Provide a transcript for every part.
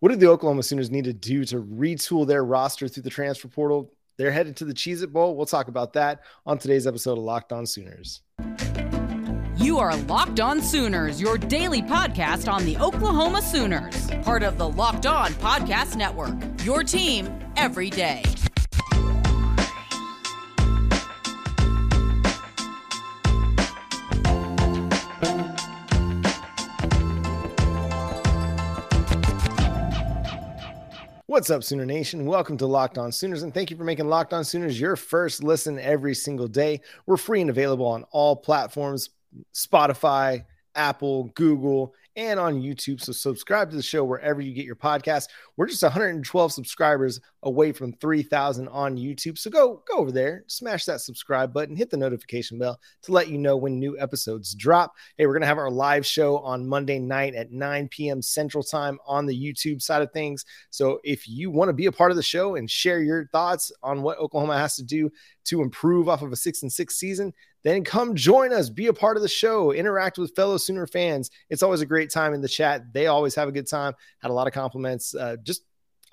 What did the Oklahoma Sooners need to do to retool their roster through the transfer portal? They're headed to the Cheez-It Bowl. We'll talk about that on today's episode of Locked On Sooners. You are Locked On Sooners, your daily podcast on the Oklahoma Sooners, part of the Locked On Podcast Network, your team every day. What's up, Sooner Nation? Welcome to Locked On Sooners, and thank you for making Locked On Sooners your first listen every single day. We're free and available on all platforms, Spotify, Apple, Google, and on YouTube. So subscribe to the show wherever you get your podcast. We're just 112 subscribers away from 3,000 on YouTube. So go over there, smash that subscribe button, hit the notification bell to let you know when new episodes drop. Hey, we're going to have our live show on Monday night at 9 p.m. Central Time on the YouTube side of things. So if you want to be a part of the show and share your thoughts on what Oklahoma has to do to improve off of a 6-6 season, then come join us, be a part of the show, interact with fellow Sooner fans. It's always a great time in the chat. They always have a good time. Had a lot of compliments just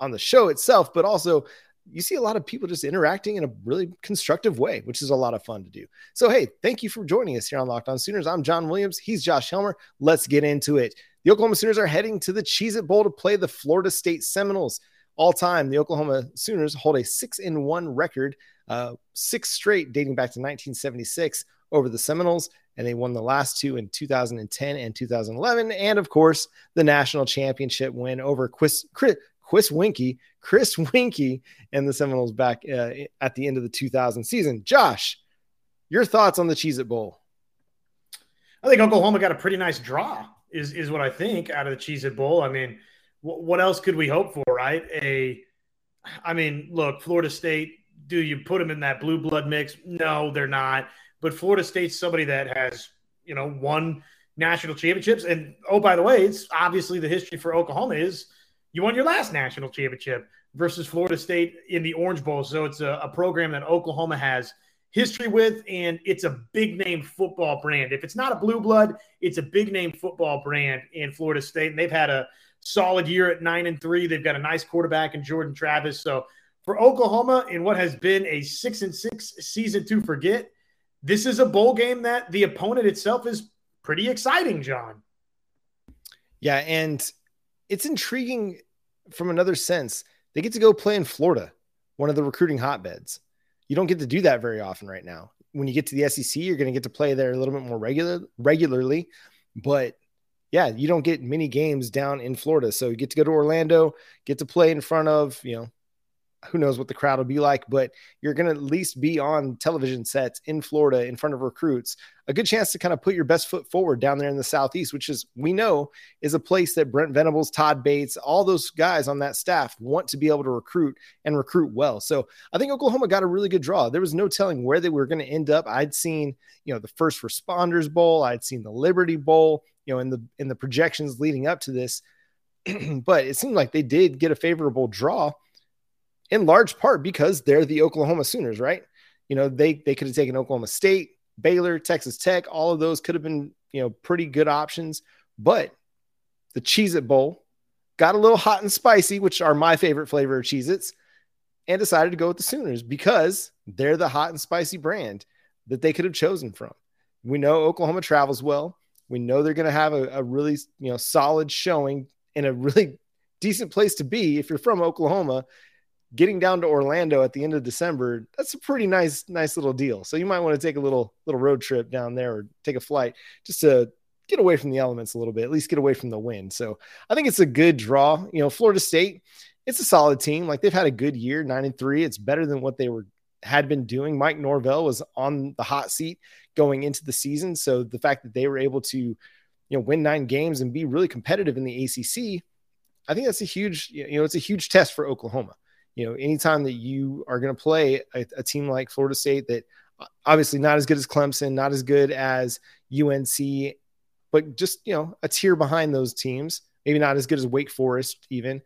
on the show itself, but also you see a lot of people just interacting in a really constructive way, which is a lot of fun to do. So, hey, thank you for joining us here on Locked On Sooners. I'm John Williams. He's Josh Helmer. Let's get into it. The Oklahoma Sooners are heading to the Cheez-It Bowl to play the Florida State Seminoles. All time, the Oklahoma Sooners hold a 6-1 record, six straight dating back to 1976 over the Seminoles, and they won the last two in 2010 and 2011, and of course the national championship win over Chris Winkie and the Seminoles back at the end of the 2000 season. Josh, your thoughts on the Cheez-It Bowl? I think Oklahoma got a pretty nice draw. Is what I think out of the Cheez-It Bowl. I mean, what else could we hope for, right? Look, Florida State, do you put them in that blue blood mix? No, they're not. But Florida State's somebody that has, won national championships. And, oh, by the way, it's obviously the history for Oklahoma is you won your last national championship versus Florida State in the Orange Bowl. So it's a program that Oklahoma has history with, and it's a big-name football brand. If it's not a blue blood, it's a big-name football brand in Florida State. And they've had a solid year at 9-3. They've got a nice quarterback in Jordan Travis. So for Oklahoma, in what has been a 6-6 season to forget, this is a bowl game that the opponent itself is pretty exciting, John. Yeah, and it's intriguing from another sense. They get to go play in Florida, one of the recruiting hotbeds. You don't get to do that very often right now. When you get to the SEC, you're going to get to play there a little bit more regularly, but yeah, you don't get many games down in Florida. So you get to go to Orlando, get to play in front of, who knows what the crowd will be like, but you're going to at least be on television sets in Florida in front of recruits. A good chance to kind of put your best foot forward down there in the Southeast, which is, we know, is a place that Brent Venables, Todd Bates, all those guys on that staff want to be able to recruit and recruit well. So I think Oklahoma got a really good draw. There was no telling where they were going to end up. I'd seen, the First Responders Bowl. I'd seen the Liberty Bowl, in the projections leading up to this, but it seemed like they did get a favorable draw in large part because they're the Oklahoma Sooners, right? They could have taken Oklahoma State, Baylor, Texas Tech, all of those could have been, pretty good options, but the Cheez-It Bowl got a little hot and spicy, which are my favorite flavor of Cheez-Its, and decided to go with the Sooners because they're the hot and spicy brand that they could have chosen from. We know Oklahoma travels well. We know they're going to have a really, solid showing and a really decent place to be. If you're from Oklahoma, getting down to Orlando at the end of December, that's a pretty nice little deal. So you might want to take a little road trip down there or take a flight just to get away from the elements a little bit, at least get away from the wind. So I think it's a good draw. Florida State, it's a solid team. Like, they've had a good year, 9-3. It's better than what they had been doing. Mike Norvell was on the hot seat going into the season. So the fact that they were able to, win 9 games and be really competitive in the ACC, I think that's a huge, it's a huge test for Oklahoma. Anytime that you are going to play a team like Florida State, that obviously not as good as Clemson, not as good as UNC, but just, a tier behind those teams, maybe not as good as Wake Forest, even,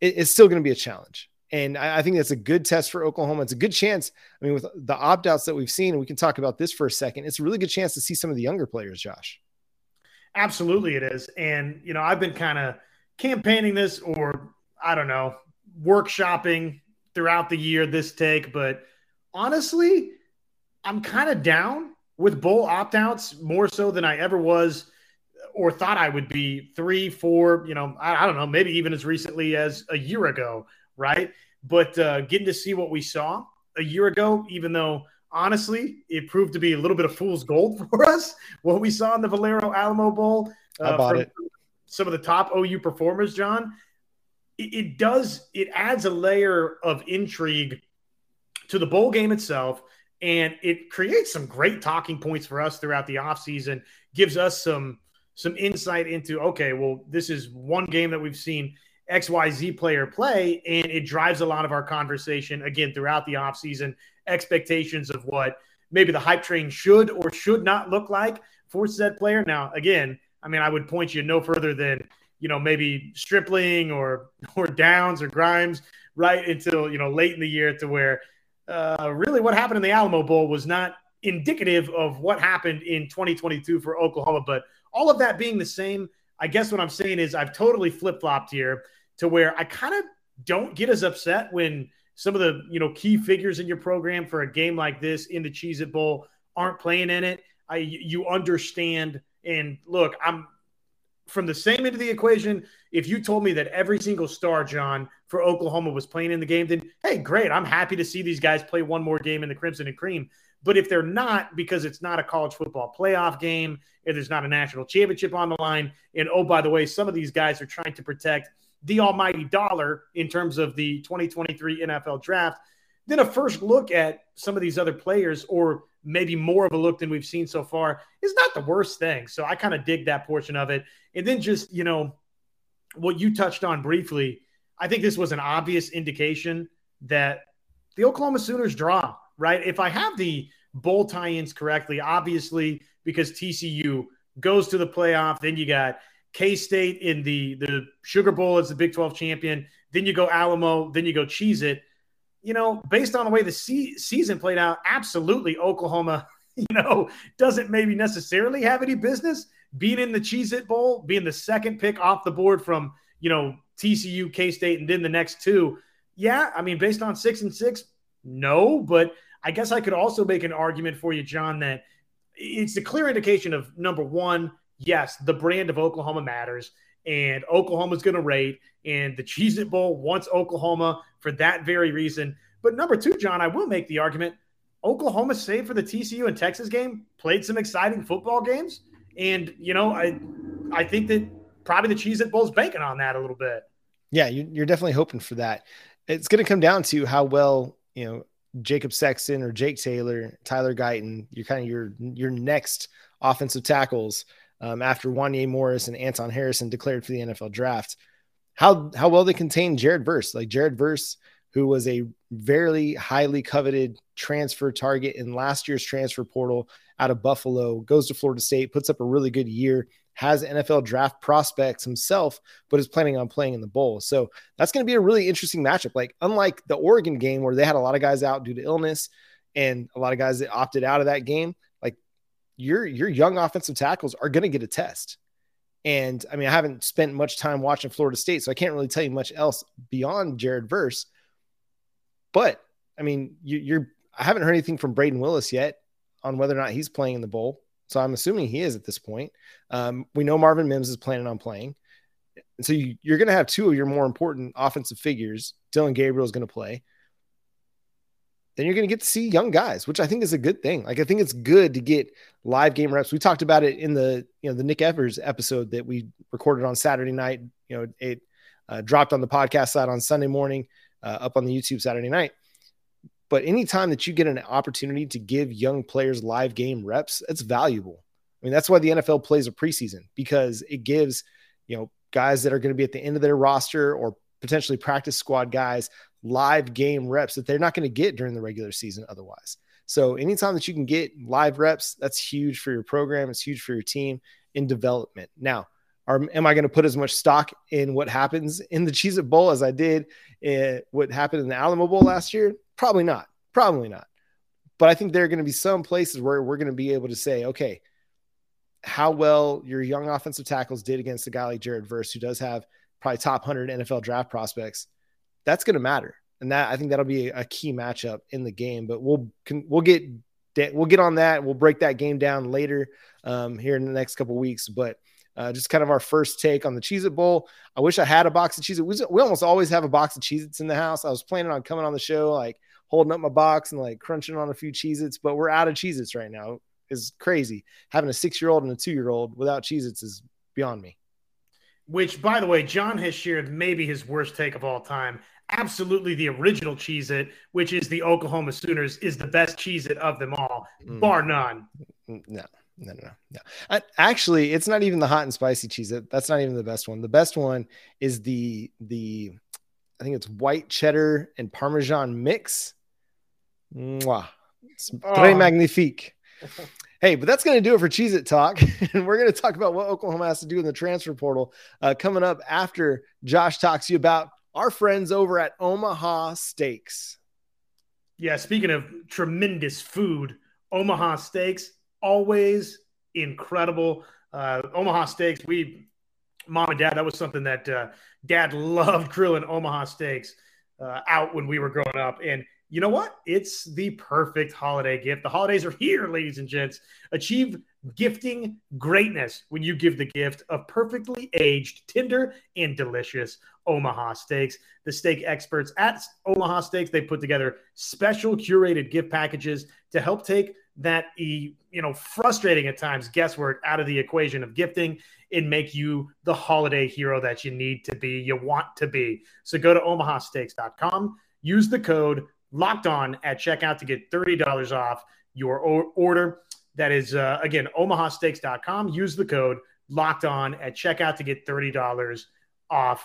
it's still going to be a challenge. And I think that's a good test for Oklahoma. It's a good chance. I mean, with the opt-outs that we've seen, and we can talk about this for a second, it's a really good chance to see some of the younger players, Josh. Absolutely it is. And, I've been kind of campaigning this or, I don't know, workshopping throughout the year this take, but honestly, I'm kind of down with bowl opt-outs more so than I ever was or thought I would be 3, 4, I don't know, maybe even as recently as a year ago, right? But getting to see what we saw a year ago, even though honestly, it proved to be a little bit of fool's gold for us, what we saw in the Valero Alamo Bowl from some of the top OU performers, John, it adds a layer of intrigue to the bowl game itself. And it creates some great talking points for us throughout the offseason, gives us some insight into, okay, well, this is one game that we've seen XYZ player play, and it drives a lot of our conversation, again, throughout the offseason, expectations of what maybe the hype train should or should not look like for said player. Now, again, I mean, I would point you no further than, maybe Stripling or Downs or Grimes, right, until, late in the year to where really what happened in the Alamo Bowl was not indicative of what happened in 2022 for Oklahoma. But all of that being the same, I guess what I'm saying is I've totally flip-flopped here to where I kind of don't get as upset when some of the, key figures in your program for a game like this in the Cheez-It Bowl aren't playing in it. You understand. And look, I'm from the same end of the equation. If you told me that every single star, John, for Oklahoma was playing in the game, then, hey, great. I'm happy to see these guys play one more game in the Crimson and Cream. But if they're not, because it's not a college football playoff game, and there's not a national championship on the line, and, oh, by the way, some of these guys are trying to protect the almighty dollar in terms of the 2023 NFL draft, then a first look at some of these other players, or maybe more of a look than we've seen so far, is not the worst thing. So I kind of dig that portion of it. And then just, what you touched on briefly, I think this was an obvious indication that the Oklahoma Sooners draw, right? If I have the bowl tie-ins correctly, obviously, because TCU goes to the playoff, then you got K-State in the Sugar Bowl as the Big 12 champion, then you go Alamo, then you go Cheez-It. Based on the way the season played out, absolutely Oklahoma, doesn't maybe necessarily have any business being in the Cheez-It Bowl, being the second pick off the board from, TCU, K-State, and then the next two. Yeah, I mean, based on 6 and 6, no, but I guess I could also make an argument for you, John, that it's a clear indication of, number one, yes, the brand of Oklahoma matters, and Oklahoma's going to rate, and the Cheez-It Bowl wants Oklahoma for that very reason. But number two, John, I will make the argument, Oklahoma, save for the TCU and Texas game, played some exciting football games, and, I think that probably the Cheez-It Bowl's banking on that a little bit. Yeah, you're definitely hoping for that. It's going to come down to how well, Jacob Sexton or Jake Taylor, Tyler Guyton, you're kind of your next offensive tackles after Wanya Morris and Anton Harrison declared for the NFL draft, how well they contain Jared Verse, who was a very highly coveted transfer target in last year's transfer portal out of Buffalo, goes to Florida State, puts up a really good year, has NFL draft prospects himself, but is planning on playing in the bowl. So that's going to be a really interesting matchup. Unlike the Oregon game where they had a lot of guys out due to illness and a lot of guys that opted out of that game, your young offensive tackles are going to get a test. And I mean, I haven't spent much time watching Florida State, so I can't really tell you much else beyond Jared Verse. But I mean, I haven't heard anything from Braden Willis yet on whether or not he's playing in the bowl. So I'm assuming he is at this point. We know Marvin Mims is planning on playing. And so you're going to have two of your more important offensive figures. Dylan Gabriel is going to play. Then you're going to get to see young guys, which I think is a good thing. I think it's good to get live game reps. We talked about it in the, the Nick Evers episode that we recorded on Saturday night. It dropped on the podcast side on Sunday morning, up on the YouTube Saturday night. But anytime that you get an opportunity to give young players live game reps, it's valuable. I mean, that's why the NFL plays a preseason, because it gives, guys that are going to be at the end of their roster or potentially practice squad guys live game reps that they're not going to get during the regular season otherwise. So anytime that you can get live reps, that's huge for your program. It's huge for your team in development. Now, am I going to put as much stock in what happens in the Cheez-It Bowl as I did what happened in the Alamo Bowl last year? Probably not. But I think there are going to be some places where we're going to be able to say, okay, how well your young offensive tackles did against a guy like Jared Verse, who does have probably top 100 NFL draft prospects, that's going to matter. And that, I think that'll be a key matchup in the game, but we'll get on that. We'll break that game down later here in the next couple of weeks, but just kind of our first take on the Cheez-It Bowl. I wish I had a box of Cheez-It. We almost always have a box of Cheez-Its in the house. I was planning on coming on the show, like holding up my box and like crunching on a few Cheez-Its, but we're out of Cheez-Its right now. It's crazy. Having a 6-year-old and a 2-year-old without Cheez-Its is beyond me. Which, by the way, John has shared maybe his worst take of all time. Absolutely, the original Cheez-It, which is the Oklahoma Sooners, is the best Cheez-It of them all, bar none. No. Actually, it's not even the hot and spicy Cheez-It. That's not even the best one. The best one is the I think it's white cheddar and Parmesan mix. Mwah. It's très magnifique. Hey, but that's going to do it for Cheez-It Talk. And we're going to talk about what Oklahoma has to do in the transfer portal coming up after Josh talks to you about our friends over at Omaha Steaks. Yeah, speaking of tremendous food, Omaha Steaks, always incredible. Omaha Steaks, Mom and Dad, that was something that Dad loved, grilling Omaha Steaks out when we were growing up. And you know what? It's the perfect holiday gift. The holidays are here, ladies and gents. Achieve gifting greatness when you give the gift of perfectly aged, tender, and delicious Omaha Steaks. The steak experts at Omaha Steaks, they put together special curated gift packages to help take that, frustrating at times guesswork out of the equation of gifting and make you the holiday hero that you need to be, you want to be. So go to omahasteaks.com, use the code Locked On at checkout to get $30 off your order. That is, again, omahasteaks.com. Use the code Locked On at checkout to get $30 off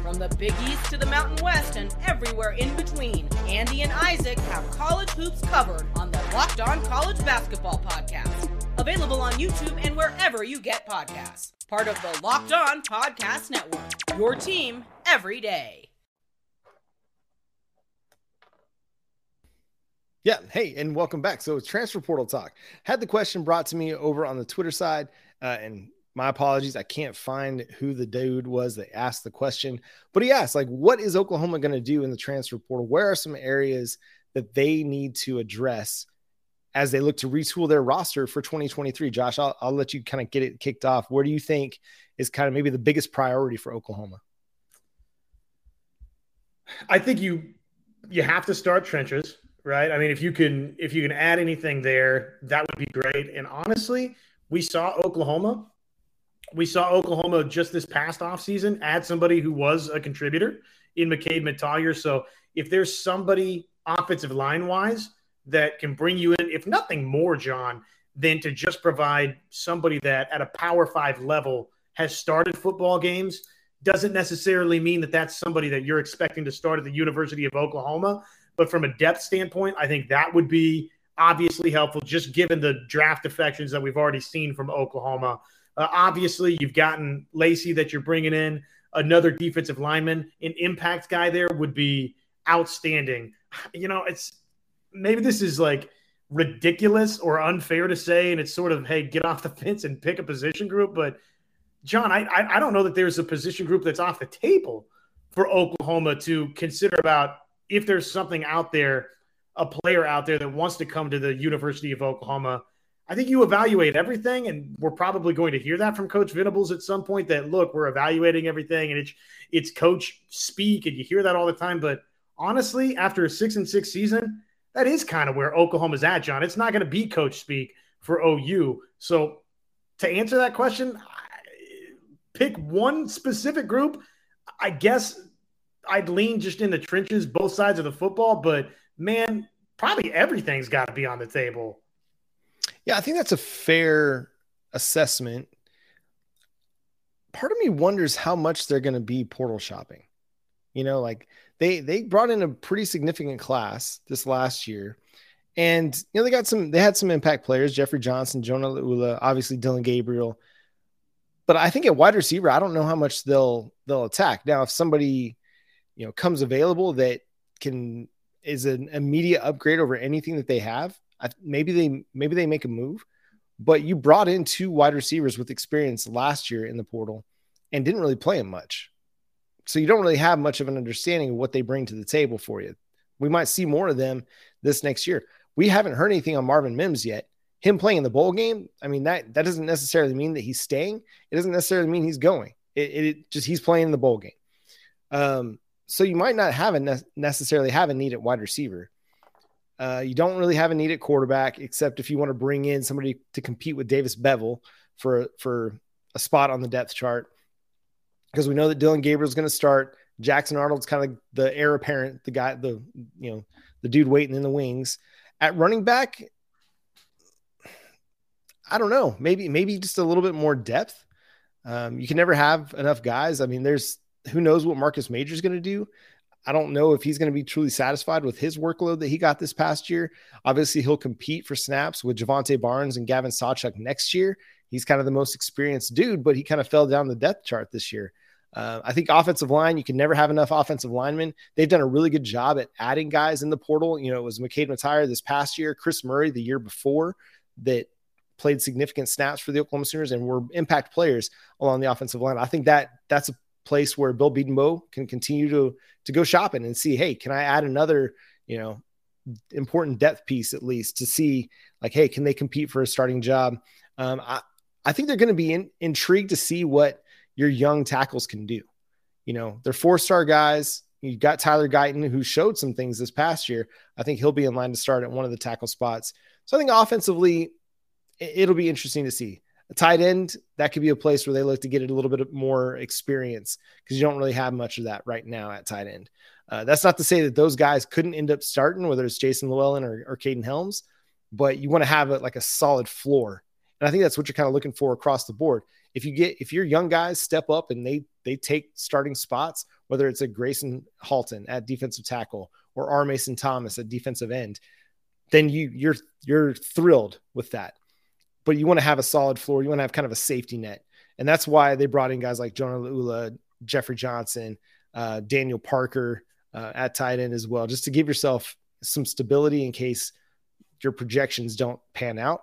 From the Big East to the Mountain West and everywhere in between, Andy and Isaac have college hoops covered on the Locked On College Basketball Podcast. Available on YouTube and wherever you get podcasts. Part of the Locked On Podcast Network, your team every day. Yeah. Hey, and welcome back. So it's transfer portal talk. Had the question brought to me over on the Twitter side, and my apologies, I can't find who the dude was that asked the question, but he asked, like, what is Oklahoma going to do in the transfer portal? Where are some areas that they need to address as they look to retool their roster for 2023? Josh, I'll let you kind of get it kicked off. Where do you think is kind of maybe the biggest priority for Oklahoma? I think you have to start trenches. Right. I mean, if you can add anything there, that would be great. And honestly, we saw Oklahoma just this past offseason add somebody who was a contributor in McCabe Mittagher. So if there's somebody offensive line wise that can bring you in, if nothing more, John, than to just provide somebody that at a Power 5 level has started football games, doesn't necessarily mean that that's somebody that you're expecting to start at the University of Oklahoma. But from a depth standpoint, I think that would be obviously helpful, just given the draft defections that we've already seen from Oklahoma. Obviously, you've gotten Lacey that you're bringing in, another defensive lineman. An impact guy there would be outstanding. You know, maybe this is like ridiculous or unfair to say, and it's sort of, hey, get off the fence and pick a position group. But, John, I don't know that there's a position group that's off the table for Oklahoma to consider about – if there's something out there, a player out there that wants to come to the University of Oklahoma, I think you evaluate everything, and we're probably going to hear that from Coach Venables at some point that, look, we're evaluating everything, and it's coach speak, and you hear that all the time. But honestly, after a 6-6 season, that is kind of where Oklahoma's at, John. It's not going to be coach speak for OU. So to answer that question, pick one specific group, I guess – I'd lean just in the trenches, both sides of the football, but man, probably everything's got to be on the table. Yeah, I think that's a fair assessment. Part of me wonders how much they're going to be portal shopping. You know, like they brought in a pretty significant class this last year, And, you know, they had some impact players, Jeffrey Johnson, Jonah Laulu, obviously Dylan Gabriel. But I think at wide receiver, I don't know how much they'll attack. Now, if somebody, you know, comes available that is an immediate upgrade over anything that they have, maybe they make a move. But you brought in two wide receivers with experience last year in the portal and didn't really play them much. So you don't really have much of an understanding of what they bring to the table for you. We might see more of them this next year. We haven't heard anything on Marvin Mims yet. Him playing in the bowl game, I mean, that doesn't necessarily mean that he's staying. It doesn't necessarily mean he's going. It just he's playing in the bowl game. So you might not have necessarily have a need at wide receiver. You don't really have a need at quarterback, except if you want to bring in somebody to compete with Davis Bevel for a spot on the depth chart, because we know that Dylan Gabriel is going to start. Jackson Arnold's kind of the heir apparent, the guy, the dude waiting in the wings. At running back, I don't know. Maybe just a little bit more depth. You can never have enough guys. I mean, there's who knows what Marcus Major is going to do. I don't know if he's going to be truly satisfied with his workload that he got this past year. Obviously, he'll compete for snaps with Javante Barnes and Gavin Sawchuk next year. He's kind of the most experienced dude, but he kind of fell down the depth chart this year. I think offensive line, you can never have enough offensive linemen. They've done a really good job at adding guys in the portal. You know, it was McCabe Mittagher this past year, Chris Murray the year before that played significant snaps for the Oklahoma Sooners and were impact players along the offensive line. I think that's a place where Bill Biedenboe can continue to go shopping and see, hey, can I add another, you know, important depth piece at least to see like, hey, can they compete for a starting job? I think they're going to be intrigued to see what your young tackles can do. You know, they're four-star guys. You got Tyler Guyton, who showed some things this past year. I think he'll be in line to start at one of the tackle spots. So I think offensively, it'll be interesting to see. A tight end, that could be a place where they look to get it a little bit more experience because you don't really have much of that right now at tight end. That's not to say that those guys couldn't end up starting, whether it's Jason Llewellyn or Caden Helms, but you want to have a solid floor. And I think that's what you're kind of looking for across the board. If your young guys step up and they take starting spots, whether it's a Grayson Halton at defensive tackle or R. Mason Thomas at defensive end, then you're thrilled with that. But you want to have a solid floor. You want to have kind of a safety net. And that's why they brought in guys like Jonah Laulu, Jeffrey Johnson, Daniel Parker at tight end as well, just to give yourself some stability in case your projections don't pan out.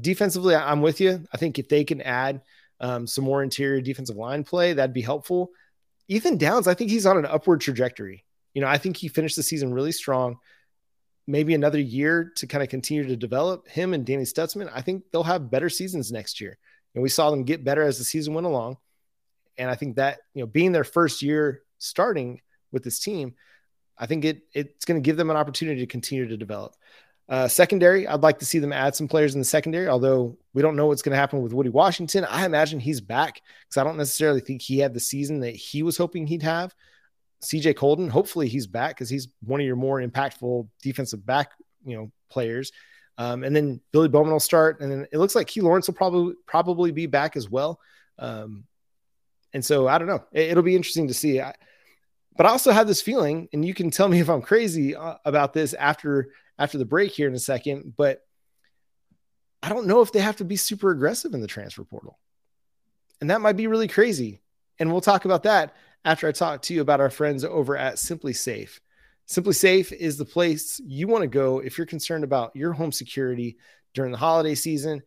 Defensively, I'm with you. I think if they can add some more interior defensive line play, that'd be helpful. Ethan Downs, I think he's on an upward trajectory. You know, I think he finished the season really strong. Maybe another year to kind of continue to develop him and Danny Stutzman. I think they'll have better seasons next year. And we saw them get better as the season went along. And I think that, you know, being their first year starting with this team, I think it's going to give them an opportunity to continue to develop. Secondary, I'd like to see them add some players in the secondary, although we don't know what's going to happen with Woody Washington. I imagine he's back because I don't necessarily think he had the season that he was hoping he'd have. CJ Colden, hopefully he's back because he's one of your more impactful defensive back, you know, players. And then Billy Bowman will start, and then it looks like Key Lawrence will probably be back as well. And so I don't know. It'll be interesting to see. But I also have this feeling, and you can tell me if I'm crazy about this after the break here in a second. But I don't know if they have to be super aggressive in the transfer portal, and that might be really crazy. And we'll talk about that after I talk to you about our friends over at Simply Safe. Simply Safe is the place you want to go if you're concerned about your home security during the holiday season.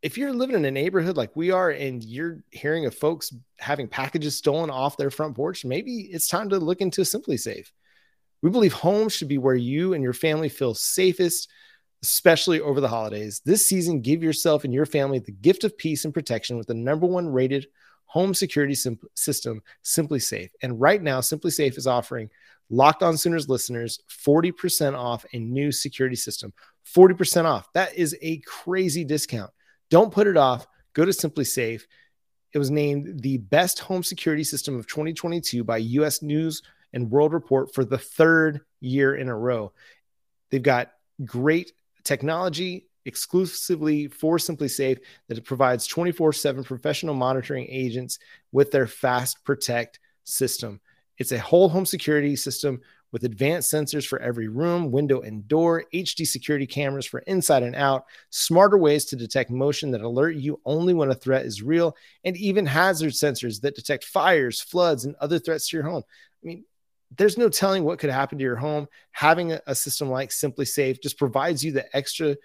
If you're living in a neighborhood like we are and you're hearing of folks having packages stolen off their front porch, maybe it's time to look into Simply Safe. We believe homes should be where you and your family feel safest, especially over the holidays. This season, give yourself and your family the gift of peace and protection with the number one rated home security system, Simply Safe. And right now, Simply Safe is offering Locked On Sooners listeners 40% off a new security system. 40% off. That is a crazy discount. Don't put it off. Go to Simply Safe. It was named the best home security system of 2022 by U.S. News and World Report for the third year in a row. They've got great technology exclusively for Simply Safe that it provides 24/7 professional monitoring agents with their Fast Protect system. It's a whole home security system with advanced sensors for every room, window, and door, HD security cameras for inside and out, smarter ways to detect motion that alert you only when a threat is real, and even hazard sensors that detect fires, floods, and other threats to your home. I mean, there's no telling what could happen to your home. Having a system like Simply Safe just provides you the extra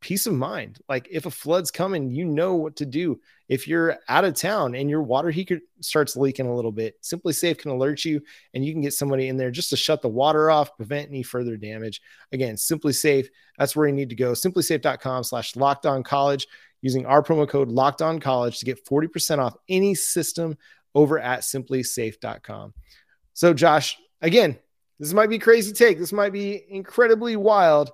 peace of mind. Like, if a flood's coming, you know what to do. If you're out of town and your water heater starts leaking a little bit, Simply Safe can alert you, and you can get somebody in there just to shut the water off, prevent any further damage. Again, Simply Safe, that's where you need to go. simplysafe.com/LockedOnCollege, using our promo code LockedOnCollege to get 40% off any system over at simplysafe.com. So Josh, again, this might be a crazy take. This might be incredibly wild.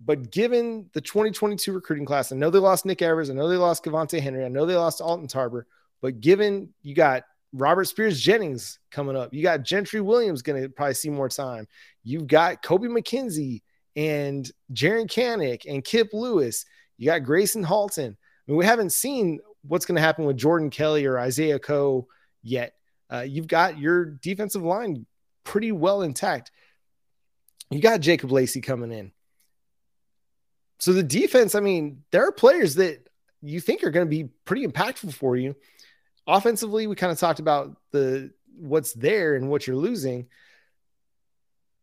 But given the 2022 recruiting class, I know they lost Nick Evers. I know they lost Kevontae Henry. I know they lost Alton Tarber. But given you got Robert Spears Jennings coming up, you got Gentry Williams going to probably see more time. You've got Kobe McKenzie and Jaron Kanick and Kip Lewis. You got Grayson Halton. I mean, we haven't seen what's going to happen with Jordan Kelly or Isaiah Coe yet. You've got your defensive line pretty well intact. You got Jacob Lacey coming in. So the defense, I mean, there are players that you think are going to be pretty impactful for you. Offensively, we kind of talked about what's there and what you're losing.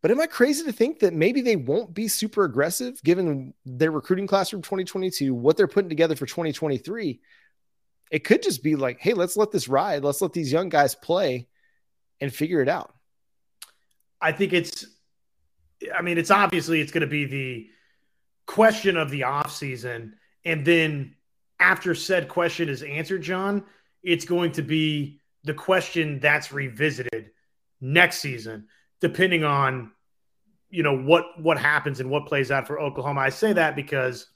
But am I crazy to think that maybe they won't be super aggressive given their recruiting class from 2022, what they're putting together for 2023? It could just be like, hey, let's let this ride. Let's let these young guys play and figure it out. It's obviously it's going to be the question of the offseason, and then after said question is answered, John, it's going to be the question that's revisited next season, depending on, you know, what happens and what plays out for Oklahoma. I say that because,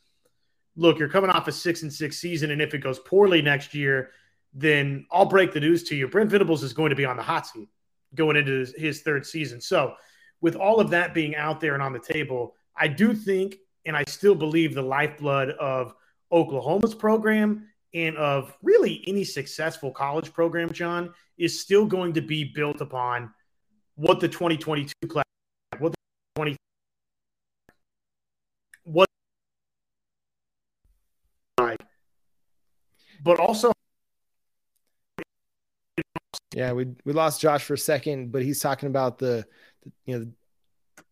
look, you're coming off a 6-6 season, and if it goes poorly next year, then I'll break the news to you. Brent Venables is going to be on the hot seat going into his third season. So with all of that being out there and on the table, I do think, and I still believe, the lifeblood of Oklahoma's program and of really any successful college program, John, is still going to be built upon what the 2022 class, but also. Yeah, we lost Josh for a second, but he's talking about what the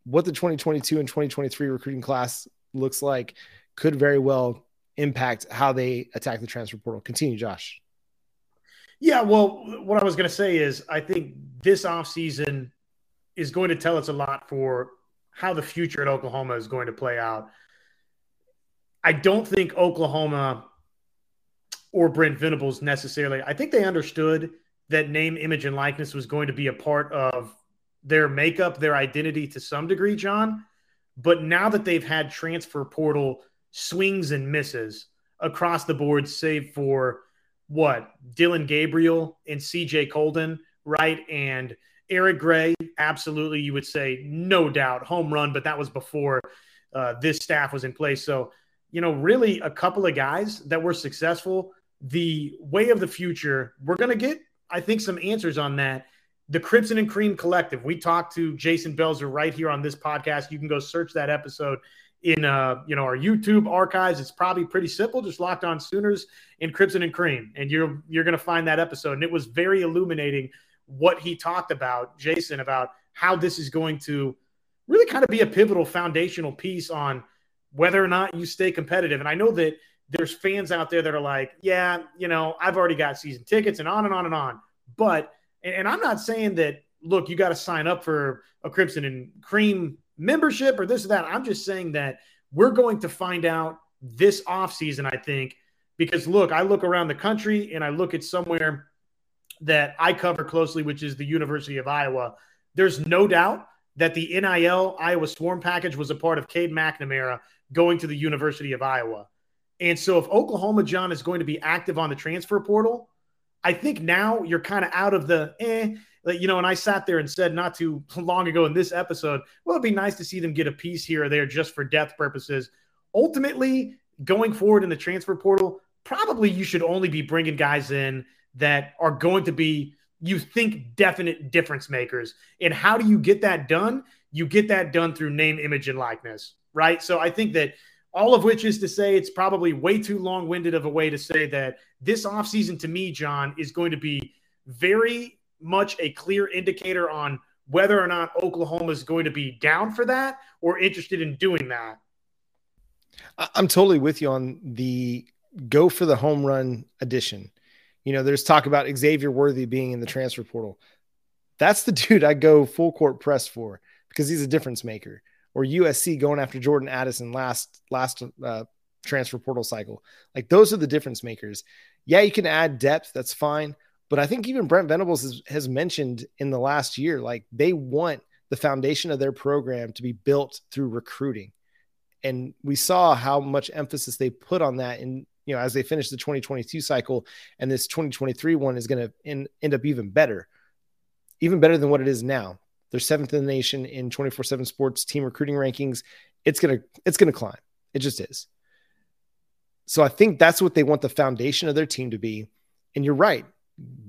2022 and 2023 recruiting class looks like could very well impact how they attack the transfer portal. Continue, Josh. Yeah, well, what I was going to say is I think this offseason is going to tell us a lot for how the future at Oklahoma is going to play out. I don't think Oklahoma or Brent Venables necessarily, I think they understood that name, image, and likeness was going to be a part of their makeup, their identity to some degree, John. But now that they've had transfer portal swings and misses across the board, save for Dylan Gabriel and CJ Colden, right? And Eric Gray, absolutely, you would say, no doubt, home run, but that was before this staff was in place. So, you know, really a couple of guys that were successful. The way of the future, we're going to get, I think, some answers on that. The Crimson and Cream Collective. We talked to Jason Belzer right here on this podcast. You can go search that episode in our YouTube archives. It's probably pretty simple. Just Locked On Sooners and Crimson and Cream, and you're going to find that episode. And it was very illuminating what he talked about, Jason, about how this is going to really kind of be a pivotal foundational piece on whether or not you stay competitive. And I know that there's fans out there that are like, yeah, you know, I've already got season tickets and on and on and on. But and I'm not saying that, look, you got to sign up for a Crimson and Cream membership or this or that. I'm just saying that we're going to find out this offseason, I think, because, look, I look around the country and I look at somewhere that I cover closely, which is the University of Iowa. There's no doubt that the NIL Iowa Swarm package was a part of Cade McNamara going to the University of Iowa. And so if Oklahoma, John, is going to be active on the transfer portal, I think now you're kind of out of the, and I sat there and said not too long ago in this episode, well, it'd be nice to see them get a piece here or there just for depth purposes. Ultimately, going forward in the transfer portal, probably you should only be bringing guys in that are going to be you think definite difference makers. And how do you get that done? You get that done through name, image, and likeness, right? So I think that all of which is to say it's probably way too long-winded of a way to say that this offseason to me, John, is going to be very much a clear indicator on whether or not Oklahoma is going to be down for that or interested in doing that. I'm totally with you on the go for the home run addition. You know, there's talk about Xavier Worthy being in the transfer portal. That's the dude I go full court press for because he's a difference maker. Or USC going after Jordan Addison last transfer portal cycle. Like, those are the difference makers. Yeah, you can add depth. That's fine. But I think even Brent Venables has mentioned in the last year, like, they want the foundation of their program to be built through recruiting. And we saw how much emphasis they put on that in, you know, as they finish the 2022 cycle, and this 2023 one is going to end up even better than what it is now. They're 7th in the nation in 24/7 Sports team recruiting rankings. It's going to climb. It just is. So I think that's what they want the foundation of their team to be. And you're right.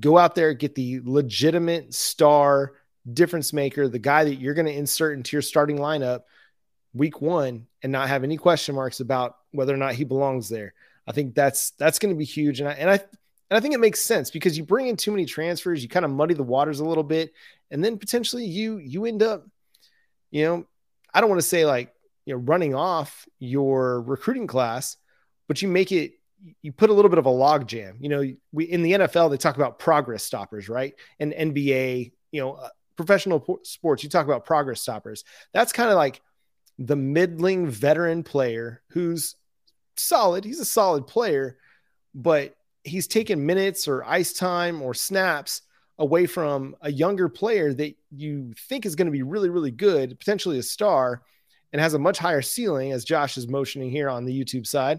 Go out there, get the legitimate star difference maker, the guy that you're going to insert into your starting lineup week one and not have any question marks about whether or not he belongs there. I think that's going to be huge. And I think it makes sense because you bring in too many transfers, you kind of muddy the waters a little bit. And then potentially you end up, you know, I don't want to say like, you know, running off your recruiting class, but you put a little bit of a log jam. You know, we, in the NFL, they talk about progress stoppers, right? And NBA, you know, professional sports, you talk about progress stoppers. That's kind of like the middling veteran player who's solid. He's a solid player, but he's taken minutes or ice time or snaps away from a younger player that you think is going to be really, really good, potentially a star, and has a much higher ceiling, as Josh is motioning here on the YouTube side.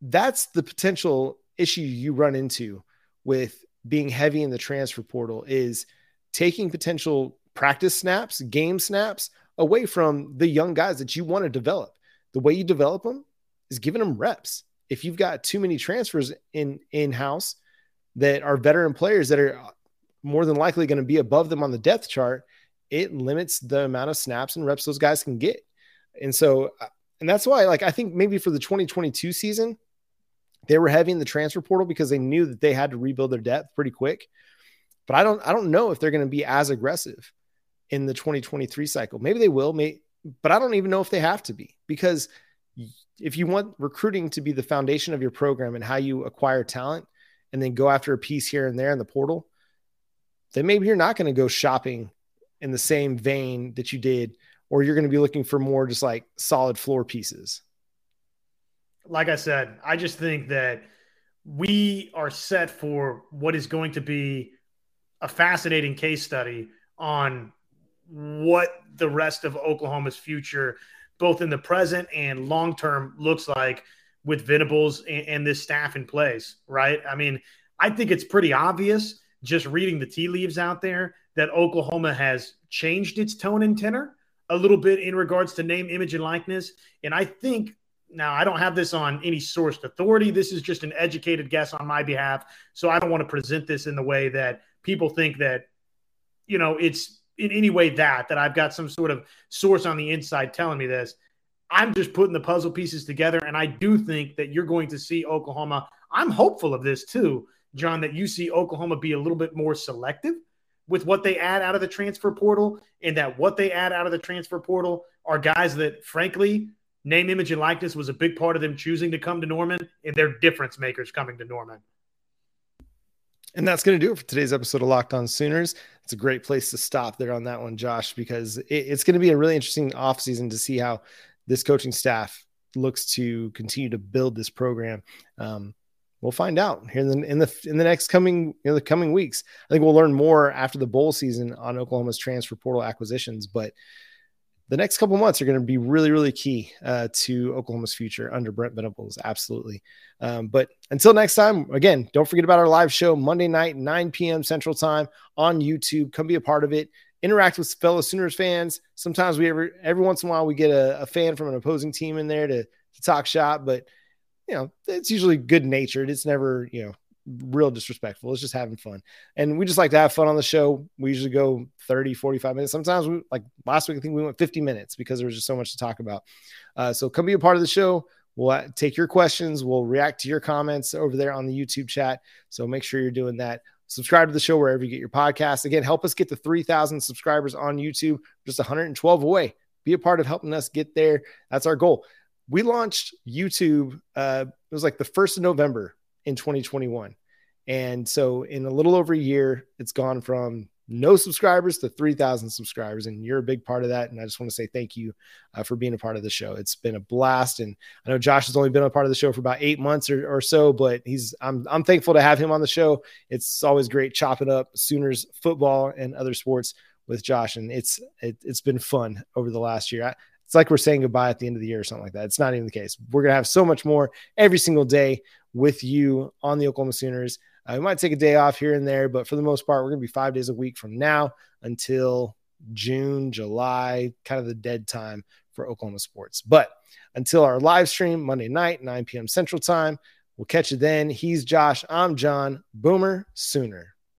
That's the potential issue you run into with being heavy in the transfer portal, is taking potential practice snaps, game snaps away from the young guys that you want to develop. The way you develop them is giving them reps. If you've got too many transfers in-house that are veteran players that are more than likely going to be above them on the depth chart, it limits the amount of snaps and reps those guys can get. And that's why, like, I think maybe for the 2022 season, they were heavy in the transfer portal because they knew that they had to rebuild their depth pretty quick. But I don't know if they're going to be as aggressive in the 2023 cycle. Maybe they will, but I don't even know if they have to be, because if you want recruiting to be the foundation of your program and how you acquire talent and then go after a piece here and there in the portal, then maybe you're not going to go shopping in the same vein that you did, or you're going to be looking for more just like solid floor pieces. Like I said, I just think that we are set for what is going to be a fascinating case study on what the rest of Oklahoma's future, both in the present and long-term, looks like with Venables and this staff in place, right? I mean, I think it's pretty obvious just reading the tea leaves out there that Oklahoma has changed its tone and tenor a little bit in regards to name, image, and likeness. And I think, now I don't have this on any sourced authority. This is just an educated guess on my behalf. So I don't want to present this in the way that people think that, you know, it's in any way that I've got some sort of source on the inside telling me this. I'm just putting the puzzle pieces together. And I do think that you're going to see Oklahoma. I'm hopeful of this too, John, that you see Oklahoma be a little bit more selective with what they add out of the transfer portal, and that what they add out of the transfer portal are guys that, frankly, name, image, and likeness was a big part of them choosing to come to Norman, and they're difference makers coming to Norman. And that's going to do it for today's episode of Locked On Sooners. It's a great place to stop there on that one, Josh, because it's going to be a really interesting offseason to see how this coaching staff looks to continue to build this program. We'll find out here in the next coming, you know, the coming weeks. I think we'll learn more after the bowl season on Oklahoma's transfer portal acquisitions, but the next couple months are going to be really, really key to Oklahoma's future under Brent Venables. Absolutely. But until next time, again, don't forget about our live show Monday night, 9 p.m. Central Time on YouTube. Come be a part of it. Interact with fellow Sooners fans. Sometimes every once in a while we get a fan from an opposing team in there to talk shop, but you know, it's usually good natured. It's never, you know, real disrespectful. It's just having fun. And we just like to have fun on the show. We usually go 30, 45 minutes. Sometimes we, like last week, I think we went 50 minutes because there was just so much to talk about. So come be a part of the show. We'll take your questions. We'll react to your comments over there on the YouTube chat. So make sure you're doing that. Subscribe to the show wherever you get your podcasts. Again, help us get to 3,000 subscribers on YouTube. Just 112 away. Be a part of helping us get there. That's our goal. We launched YouTube. It was like the 1st of November in 2021. And so in a little over a year, it's gone from no subscribers to 3,000 subscribers. And you're a big part of that. And I just want to say thank you for being a part of the show. It's been a blast. And I know Josh has only been a part of the show for about 8 months or so, but I'm thankful to have him on the show. It's always great chopping up Sooners football and other sports with Josh. And it's been fun over the last year. It's like we're saying goodbye at the end of the year or something like that. It's not even the case. We're going to have so much more every single day with you on the Oklahoma Sooners. We might take a day off here and there, but for the most part, we're going to be 5 days a week from now until June, July, kind of the dead time for Oklahoma sports. But until our live stream Monday night, 9 p.m. Central Time, we'll catch you then. He's Josh. I'm John. Boomer Sooner.